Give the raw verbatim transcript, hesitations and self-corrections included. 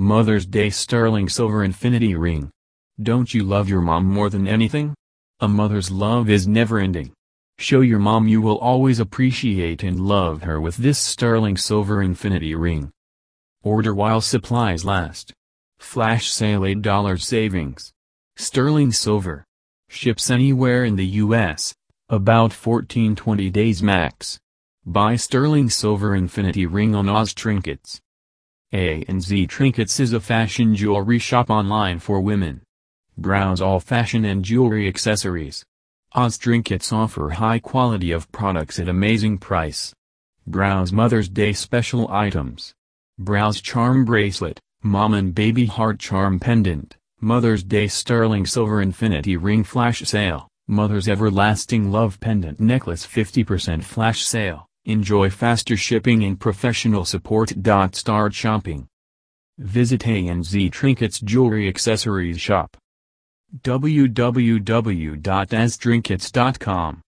Mother's Day sterling silver infinity ring. Don't you love your mom more than anything? A mother's love is never-ending. Show your mom you will always appreciate and love her with this sterling silver infinity ring. Order while supplies last. Flash sale eight dollars savings. Sterling silver. Ships anywhere in the U S, about fourteen to twenty days max. Buy sterling silver infinity ring on Oz Trinkets. A and Z Trinkets is a fashion jewelry shop online for women. Browse all fashion and jewelry accessories. Oz Trinkets offer high quality of products at amazing price. Browse Mother's Day special items. Browse charm bracelet, mom and baby heart charm pendant, Mother's Day sterling silver infinity ring flash sale, Mother's everlasting love pendant necklace fifty percent flash sale. Enjoy faster shipping and professional support. Start shopping. Visit A and Z Trinkets Jewelry Accessories Shop. w w w dot az trinkets dot com